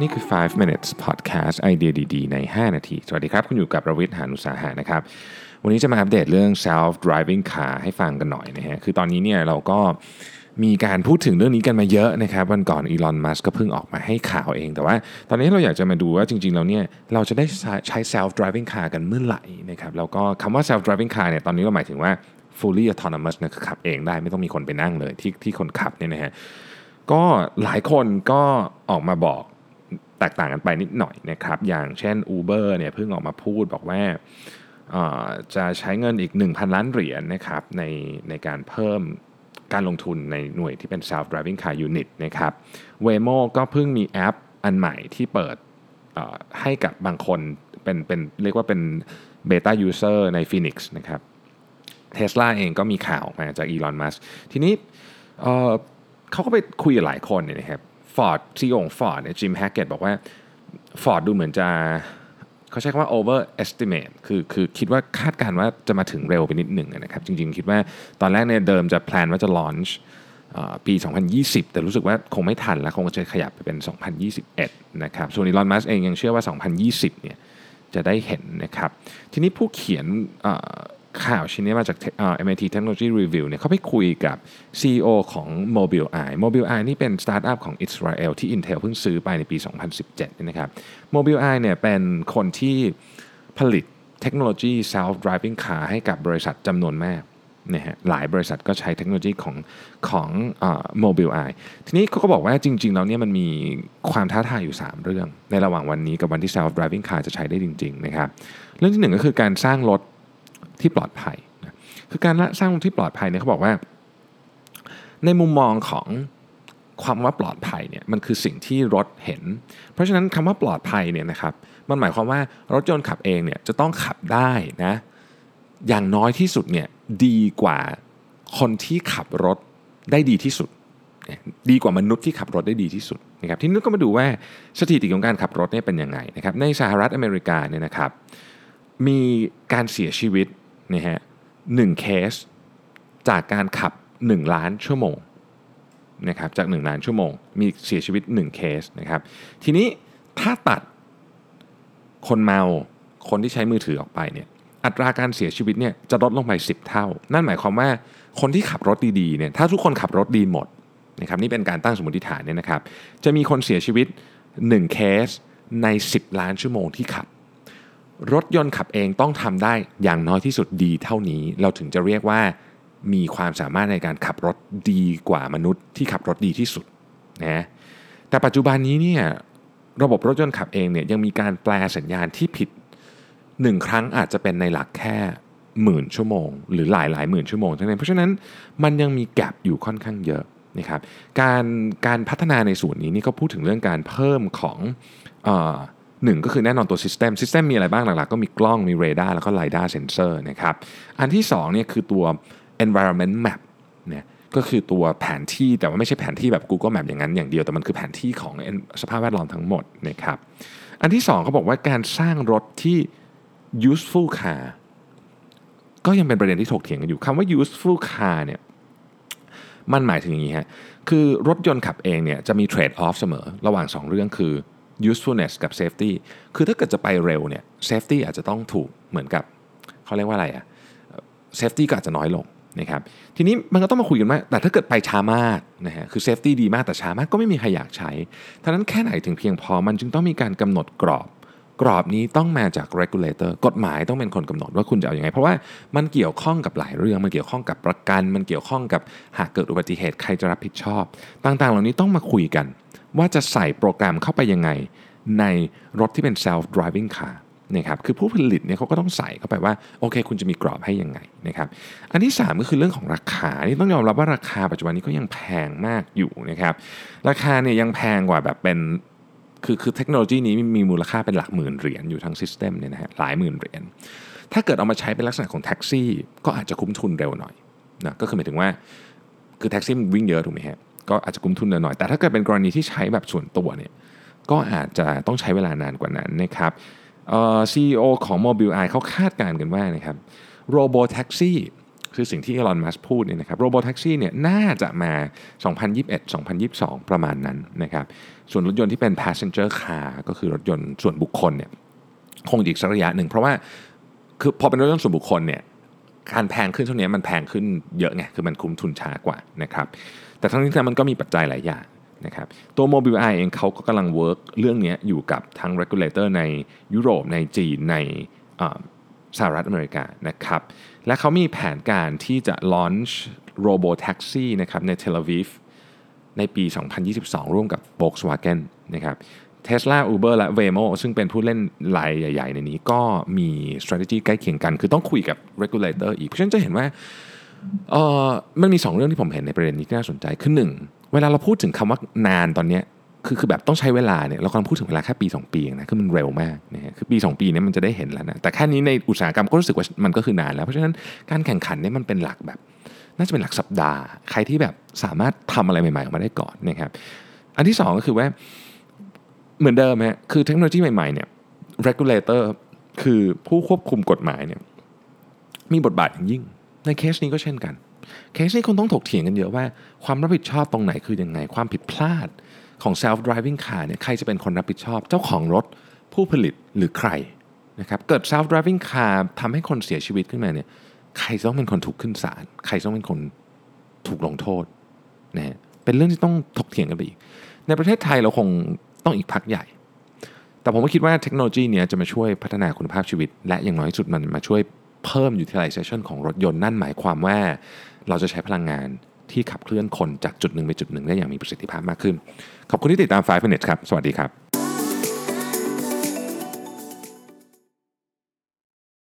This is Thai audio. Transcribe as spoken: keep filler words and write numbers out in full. นี่คือไฟว์ minutes podcast ไอเดียดีๆในห้านาทีสวัสดีครับคุณอยู่กับประวิทย์หาญอุตสาหะนะครับวันนี้จะมาอัปเดตเรื่อง self driving car ให้ฟังกันหน่อยนะฮะคือตอนนี้เนี่ยเราก็มีการพูดถึงเรื่องนี้กันมาเยอะนะครับวันก่อนอีลอนมัสก์ก็เพิ่งออกมาให้ข่าวเองแต่ว่าตอนนี้เราอยากจะมาดูว่าจริงๆแล้วเนี่ยเราจะได้ใช้ self driving car กันเมื่อไหร่นะครับแล้วก็คำว่า self driving car เนี่ยตอนนี้เราหมายถึงว่า fully autonomous นะขับเองได้ไม่ต้องมีคนไปนั่งเลยที่ที่คนขับเนี่ยนะฮะก็หลายคนก็ออกมาบอกแตกต่างกันไปนิดหน่อยนะครับอย่างเช่น Uber เนี่ยเพิ่งออกมาพูดบอกว่าจะใช้เงินอีก หนึ่งพัน ล้านเหรียญ นะครับในในการเพิ่มการลงทุนในหน่วยที่เป็น self driving car unit นะครับ Waymo ก็เพิ่งมีแอปอันใหม่ที่เปิดให้กับบางคนเป็นเป็นเรียกว่าเป็น beta user ใน Phoenix นะครับ Tesla เองก็มีข่าวมาจาก Elon Musk ทีนี้เขาก็ไปคุยกับหลายคนเนี่ยนะครับฟอร์ดซีอีโอของฟอร์ดเนี่ยจิมแฮกเกตบอกว่าฟอร์ดดูเหมือนจะเขาใช้คำว่า overestimate คือคือคิดว่าคาดการณ์ว่าจะมาถึงเร็วไปนิดหนึ่งนะครับจริงๆคิดว่าตอนแรกเนี่ยเดิมจะแพลนว่าจะ launch ปี สองพันยี่สิบแต่รู้สึกว่าคงไม่ทันแล้วคงจะขยับไปเป็นสองพันยี่สิบเอ็ดนะครับส่วนอีลอนมัสก์เองยังเชื่อว่าสองพันยี่สิบเนี่ยจะได้เห็นนะครับทีนี้ผู้เขียนข่าวชิ้นนี้มาจาก เอ็ม ไอ ที Technology Review เนี่ยเขาไปคุยกับ ซี อี โอ ของ Mobileye Mobileye นี่เป็นสตาร์ทอัพของอิสราเอลที่ Intel เพิ่งซื้อไปในปี สองพันสิบเจ็ดนี่นะครับ Mobileye เนี่ยเป็นคนที่ผลิตเทคโนโลยี self driving car ให้กับบริษัทจำนวนมากนะฮะหลายบริษัทก็ใช้เทคโนโลยีของของเอ่อ Mobileye ทีนี้เขาก็บอกว่าจริงๆแล้วเนี่ยมันมีความท้าทายอยู่สามเรื่องในระหว่างวันนี้กับวันที่ self driving car จะใช้ได้จริงๆนะครับเรื่องที่หนึ่งก็คือการสร้างรถที่ปลอดภัยนะคือการสร้างที่ปลอดภัยเนี่ยเขาบอกว่าในมุมมองของความว่าปลอดภัยเนี่ยมันคือสิ่งที่รถเห็นเพราะฉะนั้นคำว่าปลอดภัยเนี่ยนะครับมันหมายความว่ารถยนต์ขับเองเนี่ยจะต้องขับได้นะอย่างน้อยที่สุดเนี่ยดีกว่าคนที่ขับรถได้ดีที่สุดดีกว่ามนุษย์ที่ขับรถได้ดีที่สุดนะครับทีนี้ก็มาดูว่าสถิติของการขับรถเนี่ยเป็นยังไงนะครับในสหรัฐอเมริกาเนี่ยนะครับมีการเสียชีวิตนะฮะหนึ่งเคสจากการขับหนึ่งล้านชั่วโมงนะครับจากหนึ่งล้านชั่วโมงมีเสียชีวิตหนึ่งเคสนะครับทีนี้ถ้าตัดคนเมาคนที่ใช้มือถือออกไปเนี่ยอัตราการเสียชีวิตเนี่ยจะลดลงไปสิบเท่านั่นหมายความว่าคนที่ขับรถดีๆเนี่ยถ้าทุกคนขับรถดีหมดนะครับนี่เป็นการตั้งสมมติฐานเนี่ยนะครับจะมีคนเสียชีวิตหนึ่งเคสในสิบล้านชั่วโมงที่ขับรถยนต์ขับเองต้องทำได้อย่างน้อยที่สุดดีเท่านี้เราถึงจะเรียกว่ามีความสามารถในการขับรถดีกว่ามนุษย์ที่ขับรถดีที่สุดนะแต่ปัจจุบันนี้เนี่ยระบบรถยนต์ขับเองเนี่ยยังมีการแปลสัญญาณที่ผิดหนึ่งครั้งอาจจะเป็นในหลักแค่หมื่นชั่วโมงหรือหลายหลายหมื่นชั่วโมงเท่านั้นเพราะฉะนั้นมันยังมีแกปอยู่ค่อนข้างเยอะนะครับการการพัฒนาในส่วนนี้นี่ก็พูดถึงเรื่องการเพิ่มของเอ่อหนึ่งก็คือแน่นอนตัว system system มีอะไรบ้างหลักๆก็มีกล้องมีเรดาร์แล้วก็ไลด้าเซนเซอร์นะครับอันที่สองเนี่ยคือตัว environment map เนี่ยก็คือตัวแผนที่แต่ว่าไม่ใช่แผนที่แบบ Google Map อย่างนั้นอย่างเดียวแต่มันคือแผนที่ของสภาพแวดล้อมทั้งหมดนะครับอันที่สองเขาบอกว่าการสร้างรถที่ useful car ก็ยังเป็นประเด็นที่ถกเถียงกันอยู่คำว่า useful car เนี่ยมันหมายถึงอย่างนี้ฮะคือรถยนต์ขับเองเนี่ยจะมี trade off เสมอระหว่างสองเรื่องคือusefulness กับ safety คือถ้าเกิดจะไปเร็วเนี่ย safety อาจจะต้องถูกเหมือนกับเขาเรียกว่าอะไรอะ safety ก็อาจจะน้อยลงนะครับทีนี้มันก็ต้องมาคุยกันว่าแต่ถ้าเกิดไปช้ามากนะฮะคือ safety ดีมากแต่ช้ามากก็ไม่มีใครอยากใช้เท่านั้นแค่ไหนถึงเพียงพอมันจึงต้องมีการกำหนดกรอบกรอบนี้ต้องมาจาก regulator กฎหมายต้องเป็นคนกำหนดว่าคุณจะเอาอย่างไรเพราะว่ามันเกี่ยวข้องกับหลายเรื่องมันเกี่ยวข้องกับประกันมันเกี่ยวข้องกับหากเกิดอุบัติเหตุใครจะรับผิดชอบต่างๆเหล่านี้ต้องมาคุยกันว่าจะใส่โปรแกรมเข้าไปยังไงในรถที่เป็น self driving car นะครับคือผู้ผลิตเนี่ยเขาก็ต้องใส่เข้าไปว่าโอเคคุณจะมีกรอบให้ยังไงนะครับอันที่สามก็คือเรื่องของราคานี่ต้องยอมรับว่าราคาปัจจุบันนี้ก็ยังแพงมากอยู่นะครับราคาเนี่ยยังแพงกว่าแบบเป็นคือคือเทคโนโลยีนี้มีมูลค่าเป็นหลักหมื่นเหรียญอยู่ทั้ง system เนี่ยนะฮะหลายหมื่นเหรียญถ้าเกิดเอามาใช้เป็นลักษณะของแท็กซี่ก็อาจจะคุ้มทุนเร็วหน่อยนะก็คือหมายถึงว่าคือแท็กซี่มันวิ่งเยอะถูกไหมฮะก็อาจจะคุ้มทุนหน่อยแต่ถ้าเกิดเป็นกรณีที่ใช้แบบส่วนตัวเนี่ยก็อาจจะต้องใช้เวลานานกว่านั้นนะครับเอ่อ ซี อี โอ ของ Mobileye เขาคาดการณ์กันว่านะครับโรโบแท็กซี่ คือสิ่งที่อีลอนมัสก์พูดเนี่ยนะครับโรโบแท็กซี่เนี่ยน่าจะมาสองพันยี่สิบเอ็ด สองพันยี่สิบสองประมาณนั้นนะครับส่วนรถยนต์ที่เป็น passenger car ก็คือรถยนต์ส่วนบุคคลเนี่ยคงอีกสักระยะหนึ่งเพราะว่าคือพอเป็นรถยนต์ส่วนบุคคลเนี่ยการแพงขึ้นเท่านี้มันแพงขึ้นเยอะไงคือมันคุ้มทุนช้ากว่านะครับแต่ทั้งนี้มันก็มีปัจจัยหลายอย่างนะครับตัว Mobileye เองเขาก็กำลังเวิร์กเรื่องนี้อยู่กับทั้ง regulator ในยุโรปในจีนในสหรัฐอเมริกานะครับและเขามีแผนการที่จะ launch robo taxi นะครับในเทลอาวีฟในปีสองพันยี่สิบสองร่วมกับ Volkswagen นะครับ Tesla Uber และ Waymo ซึ่งเป็นผู้เล่นรายใหญ่ๆในนี้ก็มี strategy ใกล้เคียงกันคือต้องคุยกับ regulator อีกเพราะฉะนั้นจะเห็นว่าเอ่อมันมีสองเรื่องที่ผมเห็นในประเด็นนี้ที่น่าสนใจคือหนึ่งเวลาเราพูดถึงคำว่านานตอนนี้คือคือแบบต้องใช้เวลาเนี่ยเรากำลังพูดถึงเวลาแค่ปีสองปีนะคือมันเร็วมากนะฮะคือปีสองปีนี้มันจะได้เห็นแล้วนะแต่แค่นี้ในอุตสาหกรรมก็รู้สึกว่ามันก็คือนานแล้วเพราะฉะนั้นการแข่งขันเนี่ยมันเป็นหลักแบบน่าจะเป็นหลักสัปดาห์ใครที่แบบสามารถทำอะไรใหม่ๆออกมาได้ก่อนนะครับอันที่สองก็คือว่าเหมือนเดิมฮะคือเทคโนโลยีใหม่ๆเนี่ย regulator คือผู้ควบคุมกฎหมายเนี่ยมีบทบาทอย่างยิ่งในเคสนี้ก็เช่นกันเคสนี้คงต้องถกเถียงกันเยอะว่าความรับผิดชอบตรงไหนคือยังไงความผิดพลาดของ self driving car เนี่ยใครจะเป็นคนรับผิดชอบเจ้าของรถผู้ผลิตหรือใครนะครับเกิด self driving car ทำให้คนเสียชีวิตขึ้นมาเนี่ยใครต้องเป็นคนถูกขึ้นศาลใครต้องเป็นคนถูกลงโทษนะฮะเป็นเรื่องที่ต้องถกเถียงกันไปอีกในประเทศไทยเราคงต้องอีกพักใหญ่แต่ผมก็คิดว่าเทคโนโลยีเนี่ยจะมาช่วยพัฒนาคุณภาพชีวิตและอย่างน้อยสุดมันมาช่วยเพิ่ม utilization ของรถยนต์นั่นหมายความว่าเราจะใช้พลังงานที่ขับเคลื่อนคนจากจุดหนึ่งไปจุดหนึ่งได้อย่างมีประสิทธิภาพมากขึ้นขอบคุณที่ติดตามไฟว์ minutes ครับสวัสดีครับ